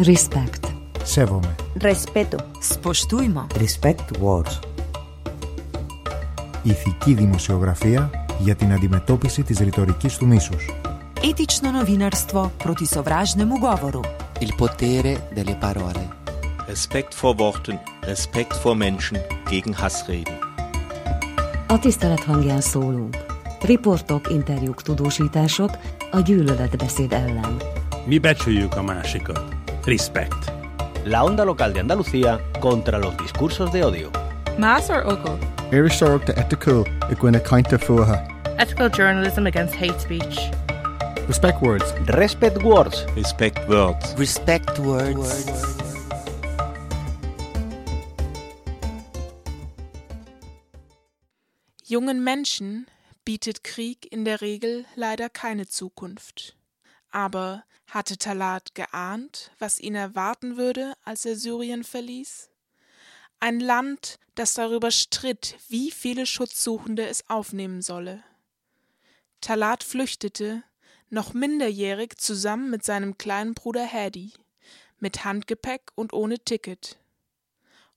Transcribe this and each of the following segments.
Respekt. Sevome. Respeto. Spoštujmo. Respect words. Ηθική δημοσιογραφία για την αντιμετώπιση της ρητορικής του μίσους. Etično novinarstvo proti sovražnemu govoru. Il potere delle parole. Respekt vor Worten, Respekt vor Menschen gegen Hassreden. A tisztelet hangján szólunk. Riportok, interjúk, tudósítások a gyűlöletbeszéd ellen. Mi becsüljük a másikat. Respekt. La onda local de Andalucía contra los discursos de odio. Mászor okol. Éristorokta etikul, igwina kainta fuha. Ethical journalism against hate speech. Respect words. Respect words. Respect words. Respect words. Jungen Menschen bietet Krieg in der Regel leider keine Zukunft. Aber hatte Talat geahnt, was ihn erwarten würde, als er Syrien verließ? Ein Land, das darüber stritt, wie viele Schutzsuchende es aufnehmen solle. Talat flüchtete, noch minderjährig, zusammen mit seinem kleinen Bruder Hadi, mit Handgepäck und ohne Ticket.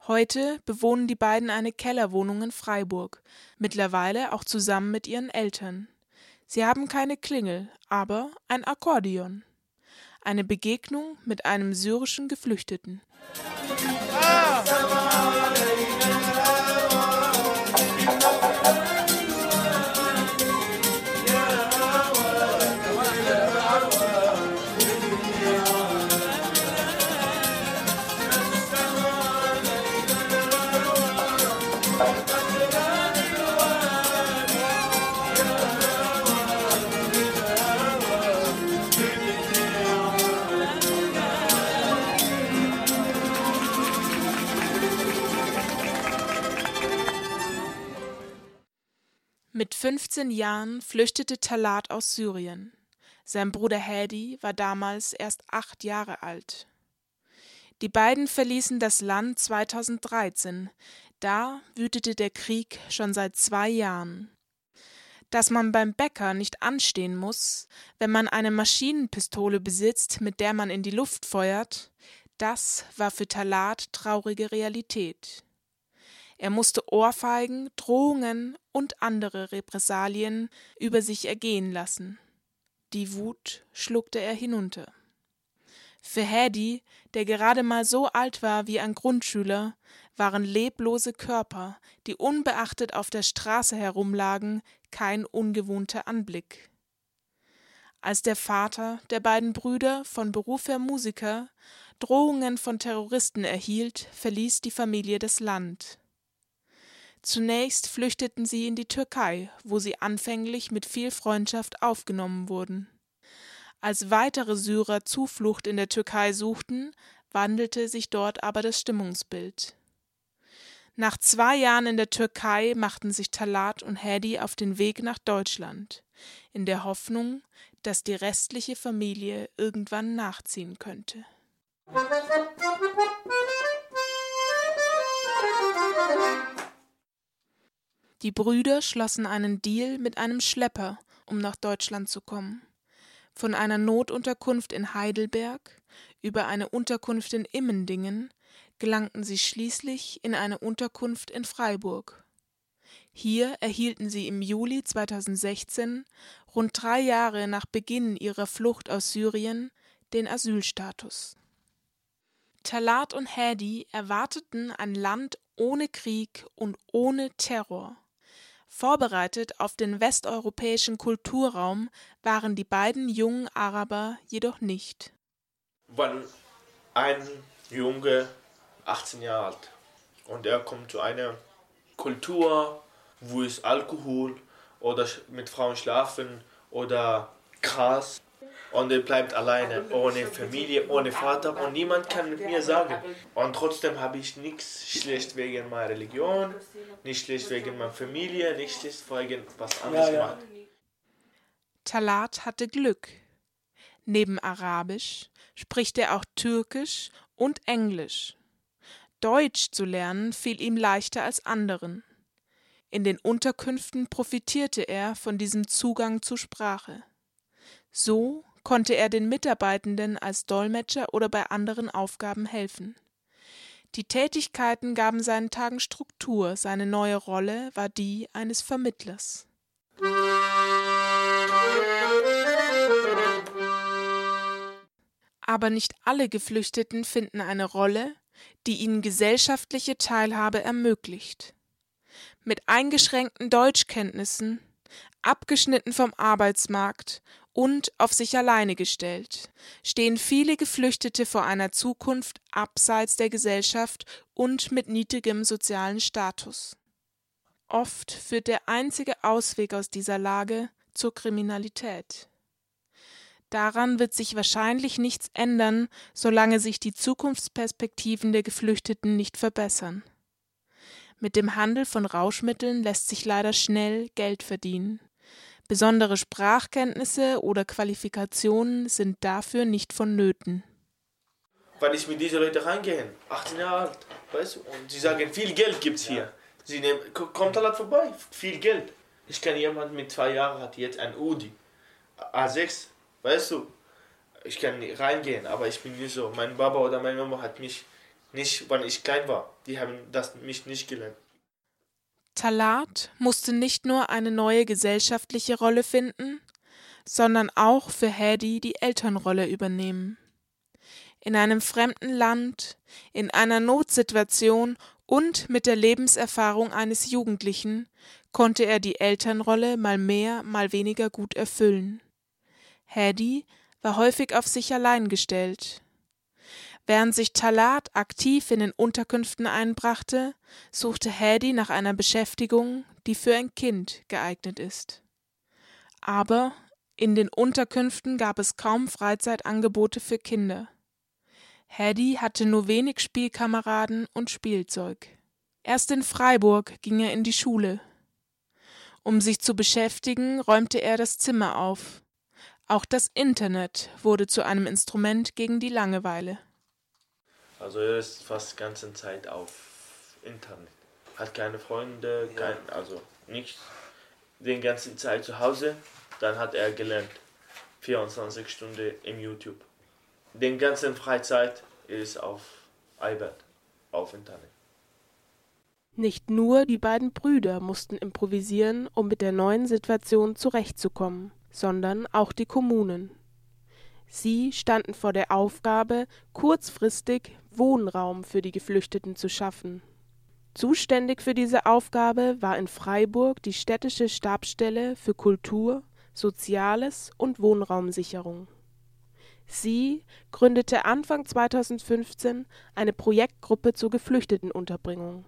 Heute bewohnen die beiden eine Kellerwohnung in Freiburg, mittlerweile auch zusammen mit ihren Eltern. Sie haben keine Klingel, aber ein Akkordeon. Eine Begegnung mit einem syrischen Geflüchteten. Mit 15 Jahren flüchtete Talat aus Syrien. Sein Bruder Hadi war damals erst 8 Jahre alt. Die beiden verließen das Land 2013. Da wütete der Krieg schon seit 2 Jahren. Dass man beim Bäcker nicht anstehen muss, wenn man eine Maschinenpistole besitzt, mit der man in die Luft feuert, das war für Talat traurige Realität. Er musste Ohrfeigen, Drohungen und andere Repressalien über sich ergehen lassen. Die Wut schluckte er hinunter. Für Hadi, der gerade mal so alt war wie ein Grundschüler, waren leblose Körper, die unbeachtet auf der Straße herumlagen, kein ungewohnter Anblick. Als der Vater der beiden Brüder, von Beruf her Musiker, Drohungen von Terroristen erhielt, verließ die Familie das Land. Zunächst flüchteten sie in die Türkei, wo sie anfänglich mit viel Freundschaft aufgenommen wurden. Als weitere Syrer Zuflucht in der Türkei suchten, wandelte sich dort aber das Stimmungsbild. Nach 2 Jahren in der Türkei machten sich Talat und Hadi auf den Weg nach Deutschland, in der Hoffnung, dass die restliche Familie irgendwann nachziehen könnte. Die Brüder schlossen einen Deal mit einem Schlepper, um nach Deutschland zu kommen. Von einer Notunterkunft in Heidelberg über eine Unterkunft in Immendingen gelangten sie schließlich in eine Unterkunft in Freiburg. Hier erhielten sie im Juli 2016, rund 3 Jahre nach Beginn ihrer Flucht aus Syrien, den Asylstatus. Talat und Hadi erwarteten ein Land ohne Krieg und ohne Terror. Vorbereitet auf den westeuropäischen Kulturraum waren die beiden jungen Araber jedoch nicht. Weil ein Junge, 18 Jahre alt, und er kommt zu einer Kultur, wo es Alkohol oder mit Frauen schlafen oder krass, und er bleibt alleine, ohne Familie, ohne Vater, und niemand kann mit mir sagen. Und trotzdem habe ich nichts schlecht wegen meiner Religion, nicht schlecht wegen meiner Familie, nicht schlecht wegen was anderes gemacht. Talat hatte Glück. Neben Arabisch spricht er auch Türkisch und Englisch. Deutsch zu lernen fiel ihm leichter als anderen. In den Unterkünften profitierte er von diesem Zugang zur Sprache. So konnte er den Mitarbeitenden als Dolmetscher oder bei anderen Aufgaben helfen. Die Tätigkeiten gaben seinen Tagen Struktur, seine neue Rolle war die eines Vermittlers. Aber nicht alle Geflüchteten finden eine Rolle, die ihnen gesellschaftliche Teilhabe ermöglicht. Mit eingeschränkten Deutschkenntnissen, abgeschnitten vom Arbeitsmarkt und auf sich alleine gestellt, stehen viele Geflüchtete vor einer Zukunft abseits der Gesellschaft und mit niedrigem sozialen Status. Oft führt der einzige Ausweg aus dieser Lage zur Kriminalität. Daran wird sich wahrscheinlich nichts ändern, solange sich die Zukunftsperspektiven der Geflüchteten nicht verbessern. Mit dem Handel von Rauschmitteln lässt sich leider schnell Geld verdienen. Besondere Sprachkenntnisse oder Qualifikationen sind dafür nicht vonnöten. Weil ich mit diesen Leuten reingehe, 18 Jahre alt, weißt du, und sie sagen, viel Geld gibt's hier. Sie nehmen, kommt Talat vorbei, viel Geld. Ich kenne jemanden mit 2 Jahren, hat jetzt ein Audi, A6. Weißt du, ich kann nicht reingehen, aber ich bin nicht so. Mein Papa oder meine Mama hat mich nicht, wann ich klein war, die haben das mich nicht gelernt. Talat musste nicht nur eine neue gesellschaftliche Rolle finden, sondern auch für Hadi die Elternrolle übernehmen. In einem fremden Land, in einer Notsituation und mit der Lebenserfahrung eines Jugendlichen konnte er die Elternrolle mal mehr, mal weniger gut erfüllen. Hadi war häufig auf sich allein gestellt. Während sich Talat aktiv in den Unterkünften einbrachte, suchte Hadi nach einer Beschäftigung, die für ein Kind geeignet ist. Aber in den Unterkünften gab es kaum Freizeitangebote für Kinder. Hadi hatte nur wenig Spielkameraden und Spielzeug. Erst in Freiburg ging er in die Schule. Um sich zu beschäftigen, räumte er das Zimmer auf. Auch das Internet wurde zu einem Instrument gegen die Langeweile. Also er ist fast die ganze Zeit auf Internet. Hat keine Freunde, ja. Also nichts. Den ganzen Zeit zu Hause, dann hat er gelernt. 24 Stunden im YouTube. Den ganzen Freizeit ist auf iPad, auf Internet. Nicht nur die beiden Brüder mussten improvisieren, um mit der neuen Situation zurechtzukommen, sondern auch die Kommunen. Sie standen vor der Aufgabe, kurzfristig Wohnraum für die Geflüchteten zu schaffen. Zuständig für diese Aufgabe war in Freiburg die städtische Stabsstelle für Kultur, Soziales und Wohnraumsicherung. Sie gründete Anfang 2015 eine Projektgruppe zur Geflüchtetenunterbringung.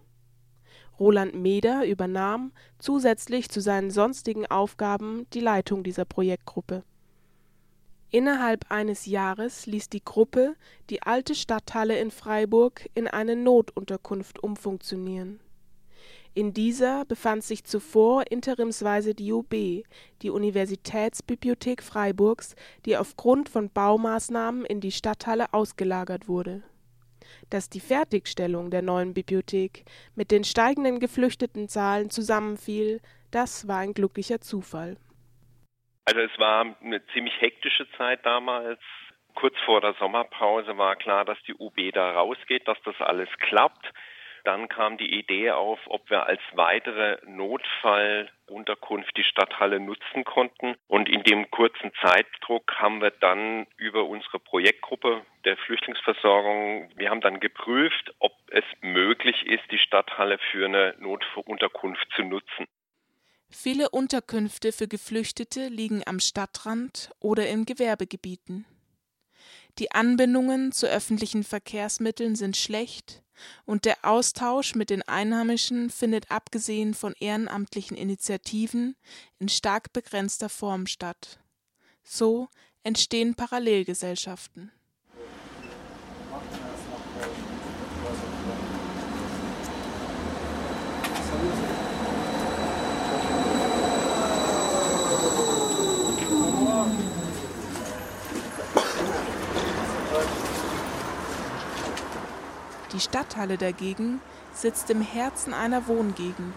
Roland Meder übernahm zusätzlich zu seinen sonstigen Aufgaben die Leitung dieser Projektgruppe. Innerhalb eines Jahres ließ die Gruppe die alte Stadthalle in Freiburg in eine Notunterkunft umfunktionieren. In dieser befand sich zuvor interimsweise die UB, die Universitätsbibliothek Freiburgs, die aufgrund von Baumaßnahmen in die Stadthalle ausgelagert wurde. Dass die Fertigstellung der neuen Bibliothek mit den steigenden Geflüchtetenzahlen zusammenfiel, das war ein glücklicher Zufall. Also es war eine ziemlich hektische Zeit damals. Kurz vor der Sommerpause war klar, dass die UB da rausgeht, dass das alles klappt. Dann kam die Idee auf, ob wir als weitere Notfallunterkunft die Stadthalle nutzen konnten. Und in dem kurzen Zeitdruck haben wir dann über unsere Projektgruppe der Flüchtlingsversorgung, wir haben dann geprüft, ob es möglich ist, die Stadthalle für eine Notunterkunft zu nutzen. Viele Unterkünfte für Geflüchtete liegen am Stadtrand oder in Gewerbegebieten. Die Anbindungen zu öffentlichen Verkehrsmitteln sind schlecht. Und der Austausch mit den Einheimischen findet abgesehen von ehrenamtlichen Initiativen in stark begrenzter Form statt. So entstehen Parallelgesellschaften. Die Stadthalle dagegen sitzt im Herzen einer Wohngegend.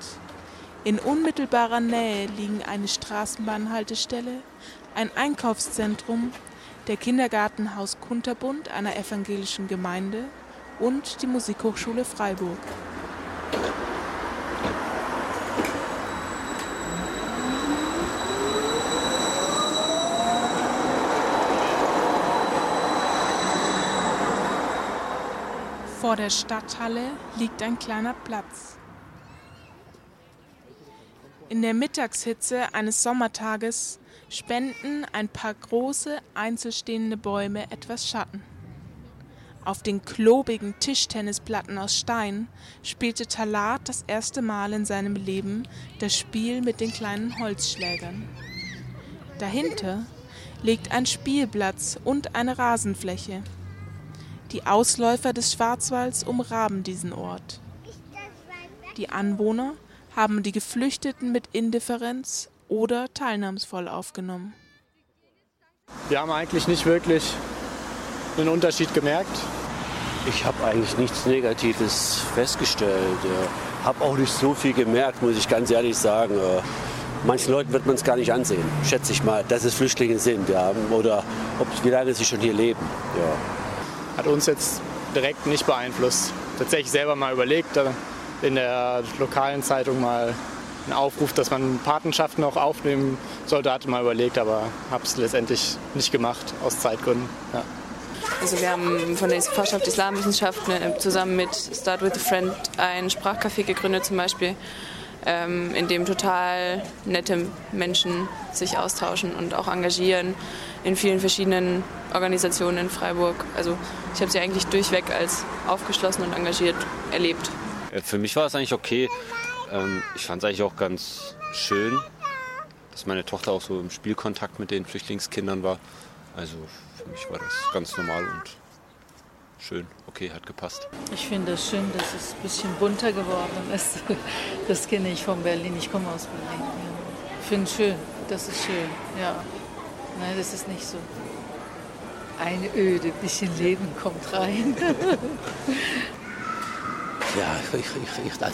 In unmittelbarer Nähe liegen eine Straßenbahnhaltestelle, ein Einkaufszentrum, der Kindergartenhaus Kunterbund einer evangelischen Gemeinde und die Musikhochschule Freiburg. Vor der Stadthalle liegt ein kleiner Platz. In der Mittagshitze eines Sommertages spenden ein paar große, einzelstehende Bäume etwas Schatten. Auf den klobigen Tischtennisplatten aus Stein spielte Talat das erste Mal in seinem Leben das Spiel mit den kleinen Holzschlägern. Dahinter liegt ein Spielplatz und eine Rasenfläche. Die Ausläufer des Schwarzwalds umraben diesen Ort. Die Anwohner haben die Geflüchteten mit Indifferenz oder teilnahmsvoll aufgenommen. Wir haben eigentlich nicht wirklich einen Unterschied gemerkt. Ich habe eigentlich nichts Negatives festgestellt. Habe auch nicht so viel gemerkt, muss ich ganz ehrlich sagen. Manchen Leuten wird man es gar nicht ansehen, schätze ich mal, dass es Flüchtlinge sind, ja, oder wie lange sie schon hier leben. Ja. Hat uns jetzt direkt nicht beeinflusst. Tatsächlich selber mal überlegt, in der lokalen Zeitung mal einen Aufruf, dass man Patenschaften auch aufnehmen sollte, hatte mal überlegt, aber habe es letztendlich nicht gemacht, aus Zeitgründen. Ja. Also wir haben von der Fachschaft Islamwissenschaften zusammen mit Start with a Friend ein Sprachcafé gegründet zum Beispiel, in dem total nette Menschen sich austauschen und auch engagieren in vielen verschiedenen Organisationen in Freiburg. Also ich habe sie eigentlich durchweg als aufgeschlossen und engagiert erlebt. Für mich war es eigentlich okay. Ich fand es eigentlich auch ganz schön, dass meine Tochter auch so im Spielkontakt mit den Flüchtlingskindern war. Also für mich war das ganz normal und schön, okay, hat gepasst. Ich finde es schön, dass es ein bisschen bunter geworden ist. Das kenne ich von Berlin, ich komme aus Berlin. Ich finde es schön, das ist schön, ja. Nein, das ist nicht so. Eine Öde, ein bisschen Leben kommt rein. Ja, also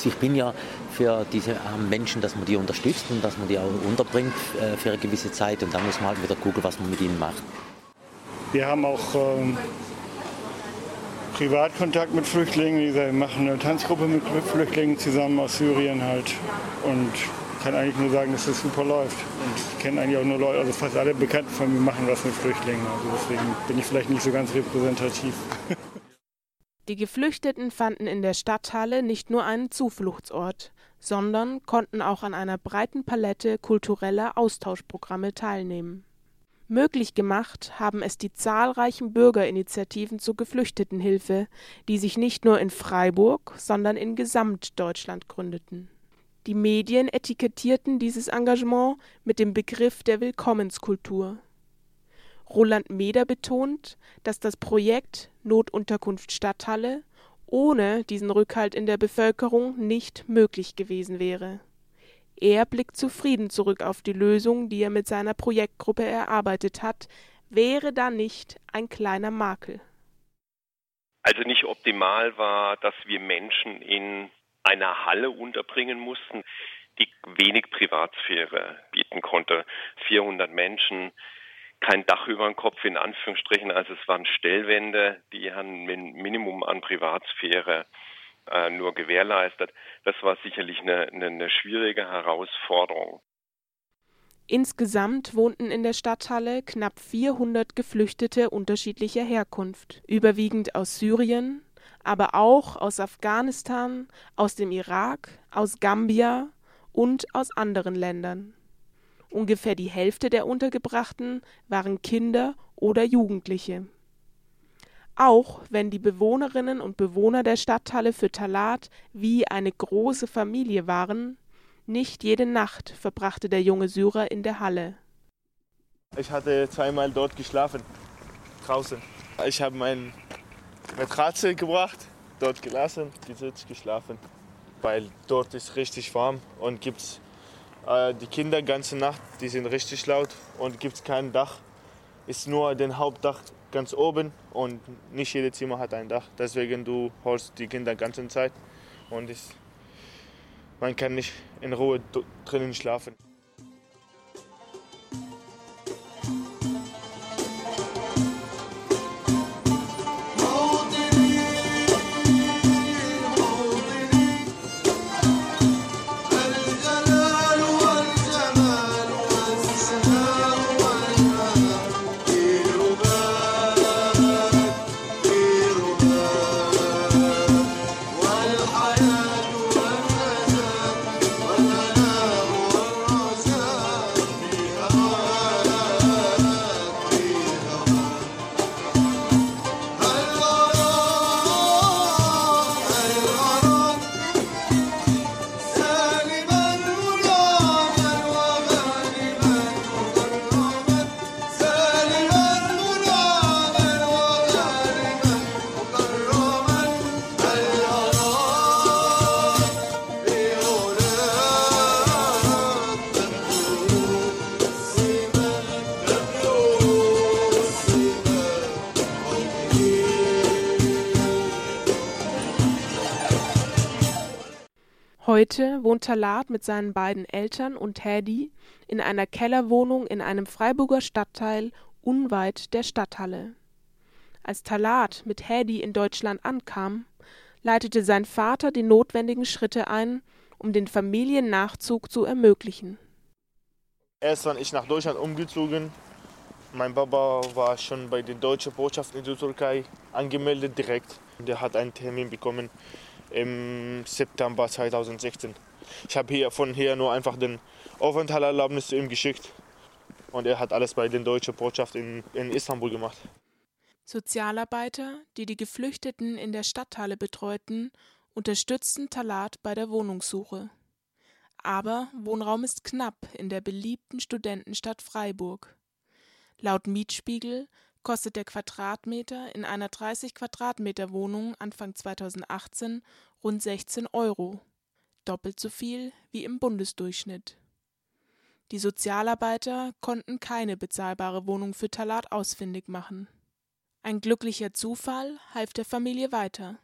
ich bin ja für diese armen Menschen, dass man die unterstützt und dass man die auch unterbringt für eine gewisse Zeit. Und dann muss man halt wieder gucken, was man mit ihnen macht. Wir haben auch Privatkontakt mit Flüchtlingen. Wir machen eine Tanzgruppe mit Flüchtlingen zusammen aus Syrien halt. Und ich kann eigentlich nur sagen, dass das super läuft. Und ich kenne eigentlich auch nur Leute, also fast alle Bekannten von mir machen was mit Flüchtlingen. Also deswegen bin ich vielleicht nicht so ganz repräsentativ. Die Geflüchteten fanden in der Stadthalle nicht nur einen Zufluchtsort, sondern konnten auch an einer breiten Palette kultureller Austauschprogramme teilnehmen. Möglich gemacht haben es die zahlreichen Bürgerinitiativen zur Geflüchtetenhilfe, die sich nicht nur in Freiburg, sondern in Gesamtdeutschland gründeten. Die Medien etikettierten dieses Engagement mit dem Begriff der Willkommenskultur. Roland Meder betont, dass das Projekt Notunterkunft Stadthalle ohne diesen Rückhalt in der Bevölkerung nicht möglich gewesen wäre. Er blickt zufrieden zurück auf die Lösung, die er mit seiner Projektgruppe erarbeitet hat, wäre da nicht ein kleiner Makel. Also nicht optimal war, dass wir Menschen in einer Halle unterbringen mussten, die wenig Privatsphäre bieten konnte. 400 Menschen, kein Dach über dem Kopf in Anführungsstrichen, also es waren Stellwände, die haben ein Minimum an Privatsphäre nur gewährleistet. Das war sicherlich eine schwierige Herausforderung. Insgesamt wohnten in der Stadthalle knapp 400 Geflüchtete unterschiedlicher Herkunft, überwiegend aus Syrien, aber auch aus Afghanistan, aus dem Irak, aus Gambia und aus anderen Ländern. Ungefähr die Hälfte der Untergebrachten waren Kinder oder Jugendliche. Auch wenn die Bewohnerinnen und Bewohner der Stadthalle für Talat wie eine große Familie waren, nicht jede Nacht verbrachte der junge Syrer in der Halle. Ich hatte zweimal dort geschlafen, draußen. Ich habe meinen Matratze gebracht, dort gelassen, gesetzt, geschlafen. Weil dort ist richtig warm und gibt's die Kinder ganze Nacht, die sind richtig laut und gibt's kein Dach. Ist nur den Hauptdach ganz oben und nicht jedes Zimmer hat ein Dach. Deswegen du holst die Kinder ganze Zeit und man kann nicht in Ruhe drinnen schlafen. Heute wohnt Talat mit seinen beiden Eltern und Hadi in einer Kellerwohnung in einem Freiburger Stadtteil unweit der Stadthalle. Als Talat mit Hadi in Deutschland ankam, leitete sein Vater die notwendigen Schritte ein, um den Familiennachzug zu ermöglichen. Erst als ich nach Deutschland umgezogen, mein Papa war schon bei der deutschen Botschaft in der Türkei angemeldet direkt. Der hat einen Termin bekommen im September 2016. Ich habe hier von hier nur einfach den Aufenthaltserlaubnis zu ihm geschickt und er hat alles bei der deutschen Botschaft in Istanbul gemacht. Sozialarbeiter, die Geflüchteten in der Stadthalle betreuten, unterstützten Talat bei der Wohnungssuche. Aber Wohnraum ist knapp in der beliebten Studentenstadt Freiburg. Laut Mietspiegel kostet der Quadratmeter in einer 30-Quadratmeter-Wohnung Anfang 2018 rund 16 €. Doppelt so viel wie im Bundesdurchschnitt. Die Sozialarbeiter konnten keine bezahlbare Wohnung für Talat ausfindig machen. Ein glücklicher Zufall half der Familie weiter.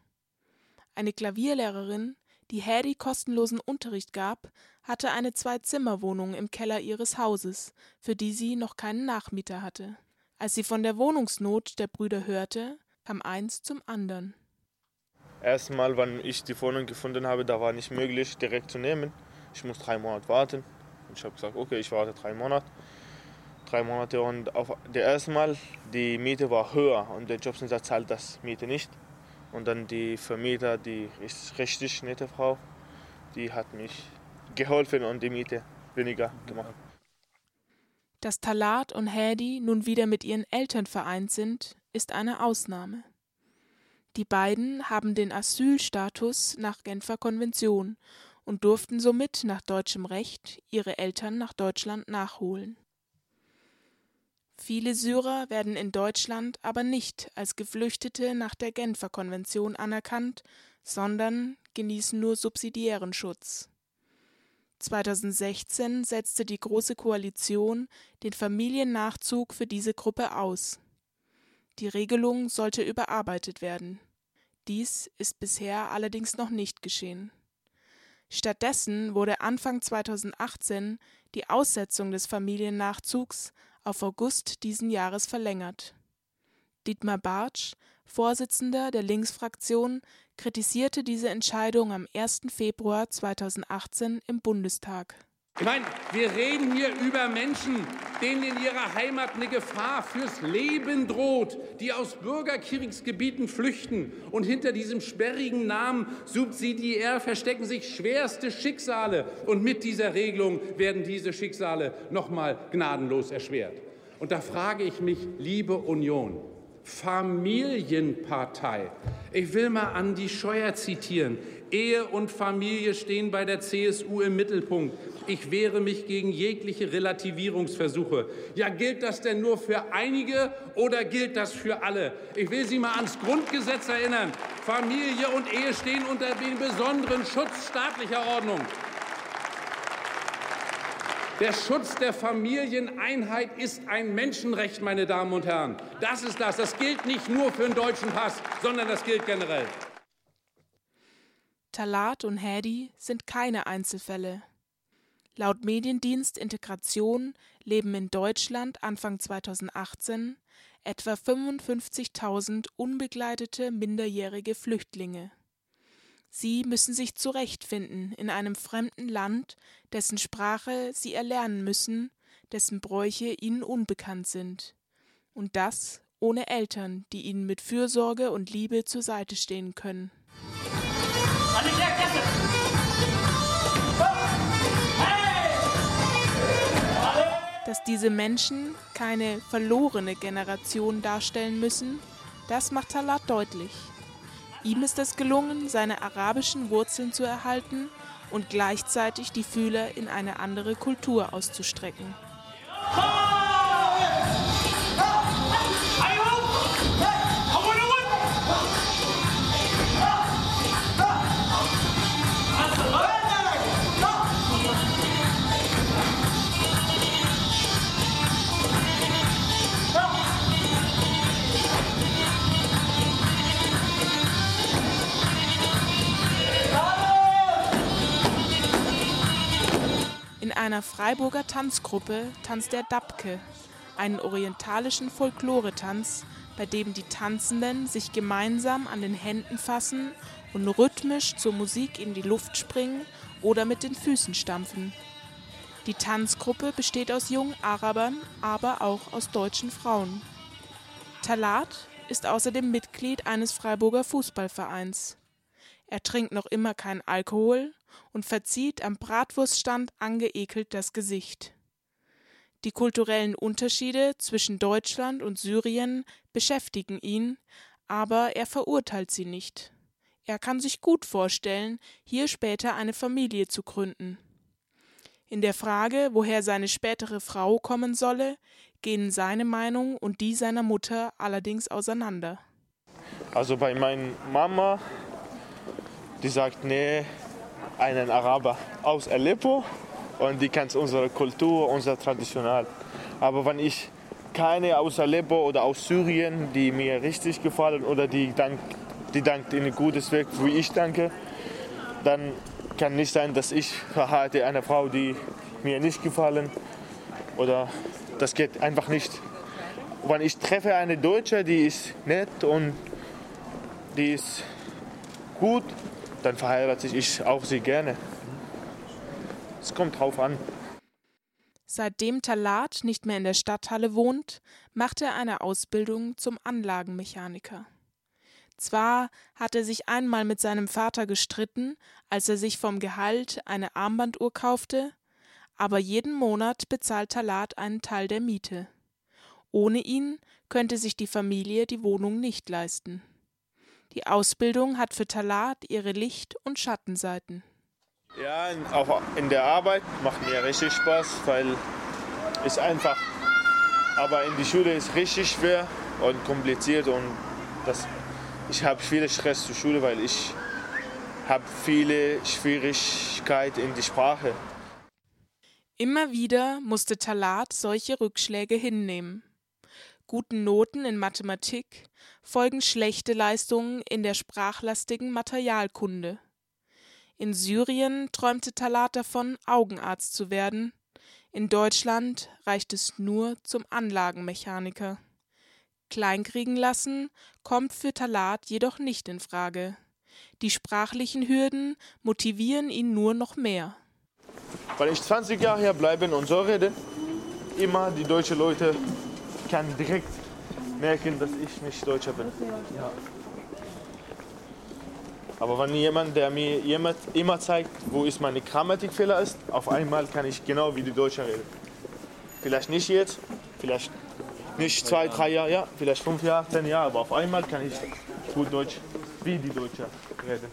Eine Klavierlehrerin, die Hadi kostenlosen Unterricht gab, hatte eine 2-Zimmer-Wohnung im Keller ihres Hauses, für die sie noch keinen Nachmieter hatte. Als sie von der Wohnungsnot der Brüder hörte, kam eins zum anderen. Erstmal, wann ich die Wohnung gefunden habe, da war nicht möglich, direkt zu nehmen. Ich muss 3 Monate warten. Und ich habe gesagt, okay, ich warte 3 Monate. 3 Monate und auf der ersten Mal, die Miete war höher und der Jobcenter zahlt das Miete nicht. Und dann die Vermieter, die ist richtig nette Frau, die hat mich geholfen und die Miete weniger gemacht. Dass Talat und Hadi nun wieder mit ihren Eltern vereint sind, ist eine Ausnahme. Die beiden haben den Asylstatus nach Genfer Konvention und durften somit nach deutschem Recht ihre Eltern nach Deutschland nachholen. Viele Syrer werden in Deutschland aber nicht als Geflüchtete nach der Genfer Konvention anerkannt, sondern genießen nur subsidiären Schutz. 2016 setzte die Große Koalition den Familiennachzug für diese Gruppe aus. Die Regelung sollte überarbeitet werden. Dies ist bisher allerdings noch nicht geschehen. Stattdessen wurde Anfang 2018 die Aussetzung des Familiennachzugs auf August diesen Jahres verlängert. Dietmar Bartsch, Vorsitzender der Linksfraktion, kritisierte diese Entscheidung am 1. Februar 2018 im Bundestag. Ich meine, wir reden hier über Menschen, denen in ihrer Heimat eine Gefahr fürs Leben droht, die aus Bürgerkriegsgebieten flüchten. Und hinter diesem sperrigen Namen subsidiär verstecken sich schwerste Schicksale. Und mit dieser Regelung werden diese Schicksale nochmal gnadenlos erschwert. Und da frage ich mich, liebe Union, Familienpartei. Ich will mal Andi Scheuer zitieren. Ehe und Familie stehen bei der CSU im Mittelpunkt. Ich wehre mich gegen jegliche Relativierungsversuche. Ja, gilt das denn nur für einige oder gilt das für alle? Ich will Sie mal ans Grundgesetz erinnern. Familie und Ehe stehen unter dem besonderen Schutz staatlicher Ordnung. Der Schutz der Familieneinheit ist ein Menschenrecht, meine Damen und Herren. Das ist das. Das gilt nicht nur für den deutschen Pass, sondern das gilt generell. Talat und Hadi sind keine Einzelfälle. Laut Mediendienst Integration leben in Deutschland Anfang 2018 etwa 55.000 unbegleitete minderjährige Flüchtlinge. Sie müssen sich zurechtfinden in einem fremden Land, dessen Sprache sie erlernen müssen, dessen Bräuche ihnen unbekannt sind. Und das ohne Eltern, die ihnen mit Fürsorge und Liebe zur Seite stehen können. Dass diese Menschen keine verlorene Generation darstellen müssen, das macht Talat deutlich. Ihm ist es gelungen, seine arabischen Wurzeln zu erhalten und gleichzeitig die Fühler in eine andere Kultur auszustrecken. einer Freiburger Tanzgruppe tanzt der Dabke, einen orientalischen Folklore-Tanz, bei dem die Tanzenden sich gemeinsam an den Händen fassen und rhythmisch zur Musik in die Luft springen oder mit den Füßen stampfen. Die Tanzgruppe besteht aus jungen Arabern, aber auch aus deutschen Frauen. Talat ist außerdem Mitglied eines Freiburger Fußballvereins. Er trinkt noch immer keinen Alkohol und verzieht am Bratwurststand angeekelt das Gesicht. Die kulturellen Unterschiede zwischen Deutschland und Syrien beschäftigen ihn, aber er verurteilt sie nicht. Er kann sich gut vorstellen, hier später eine Familie zu gründen. In der Frage, woher seine spätere Frau kommen solle, gehen seine Meinung und die seiner Mutter allerdings auseinander. Also bei meiner Mama, die sagt, nee, einen Araber aus Aleppo und die kennt unsere Kultur, unser Traditional. Aber wenn ich keine aus Aleppo oder aus Syrien, die mir richtig gefallen oder die dankt in ein gutes Werk, wie ich danke, dann kann nicht sein, dass ich verheirate eine Frau, die mir nicht gefallen oder das geht einfach nicht. Wenn ich treffe eine Deutsche, die ist nett und die ist gut, dann verheirate ich auch sie gerne. Es kommt drauf an. Seitdem Talat nicht mehr in der Stadthalle wohnt, macht er eine Ausbildung zum Anlagenmechaniker. Zwar hat er sich einmal mit seinem Vater gestritten, als er sich vom Gehalt eine Armbanduhr kaufte, aber jeden Monat bezahlt Talat einen Teil der Miete. Ohne ihn könnte sich die Familie die Wohnung nicht leisten. Die Ausbildung hat für Talat ihre Licht- und Schattenseiten. Ja, auch in der Arbeit macht mir richtig Spaß, weil es einfach, aber in der Schule ist richtig schwer und kompliziert und das. Ich habe viel Stress zur Schule, weil ich habe viele Schwierigkeiten in der Sprache. Immer wieder musste Talat solche Rückschläge hinnehmen. Guten Noten in Mathematik folgen schlechte Leistungen in der sprachlastigen Materialkunde. In Syrien träumte Talat davon, Augenarzt zu werden. In Deutschland reicht es nur zum Anlagenmechaniker. Kleinkriegen lassen kommt für Talat jedoch nicht in Frage. Die sprachlichen Hürden motivieren ihn nur noch mehr. Weil ich 20 Jahre hier bleiben und so rede, immer die deutschen Leute kann direkt merken, dass ich nicht Deutscher bin. Ja. Aber wenn jemand, der mir immer zeigt, wo ist meine Grammatikfehler ist, auf einmal kann ich genau wie die Deutschen reden. Vielleicht nicht jetzt, vielleicht nicht 2, 3 Jahre, ja, vielleicht 5 Jahre, 10 Jahre, aber auf einmal kann ich gut Deutsch wie die Deutschen reden.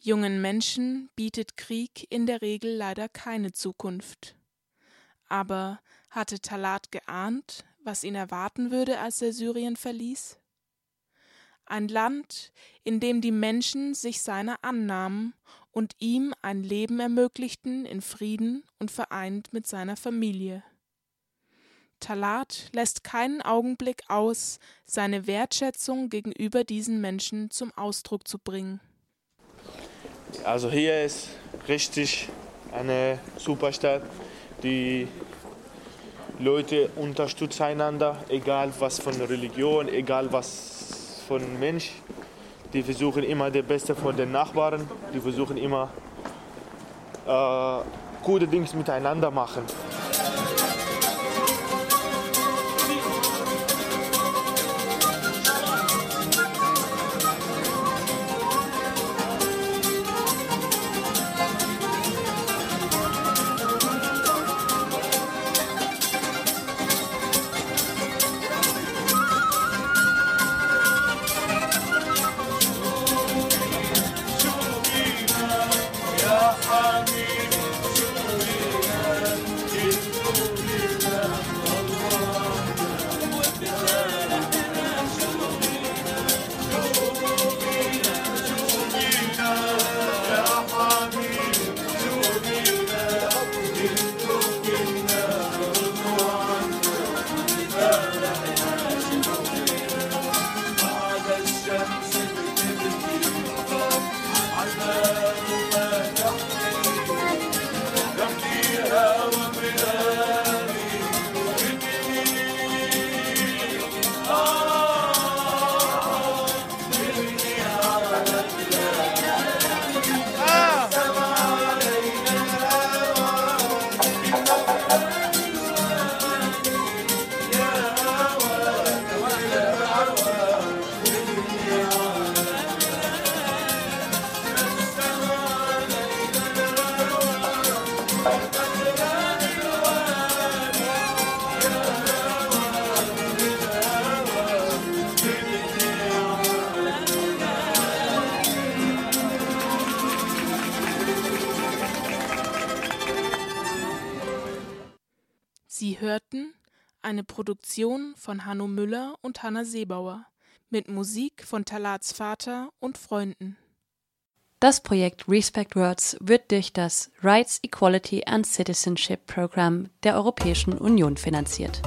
Jungen Menschen bietet Krieg in der Regel leider keine Zukunft. Aber hatte Talat geahnt, was ihn erwarten würde, als er Syrien verließ? ein Land, in dem die Menschen sich seiner annahmen und ihm ein Leben ermöglichten in Frieden und vereint mit seiner Familie. Talat lässt keinen Augenblick aus, seine Wertschätzung gegenüber diesen Menschen zum Ausdruck zu bringen. Also hier ist richtig eine Superstadt, die Leute unterstützen einander, egal was von Religion, egal was von Mensch. Die versuchen immer das Beste von den Nachbarn, die versuchen immer gute Dinge miteinander machen. Sie hörten eine Produktion von Hanno Müller und Hanna Seebauer mit Musik von Talats Vater und Freunden. Das Projekt Respect Words wird durch das Rights, Equality and Citizenship Program der Europäischen Union finanziert.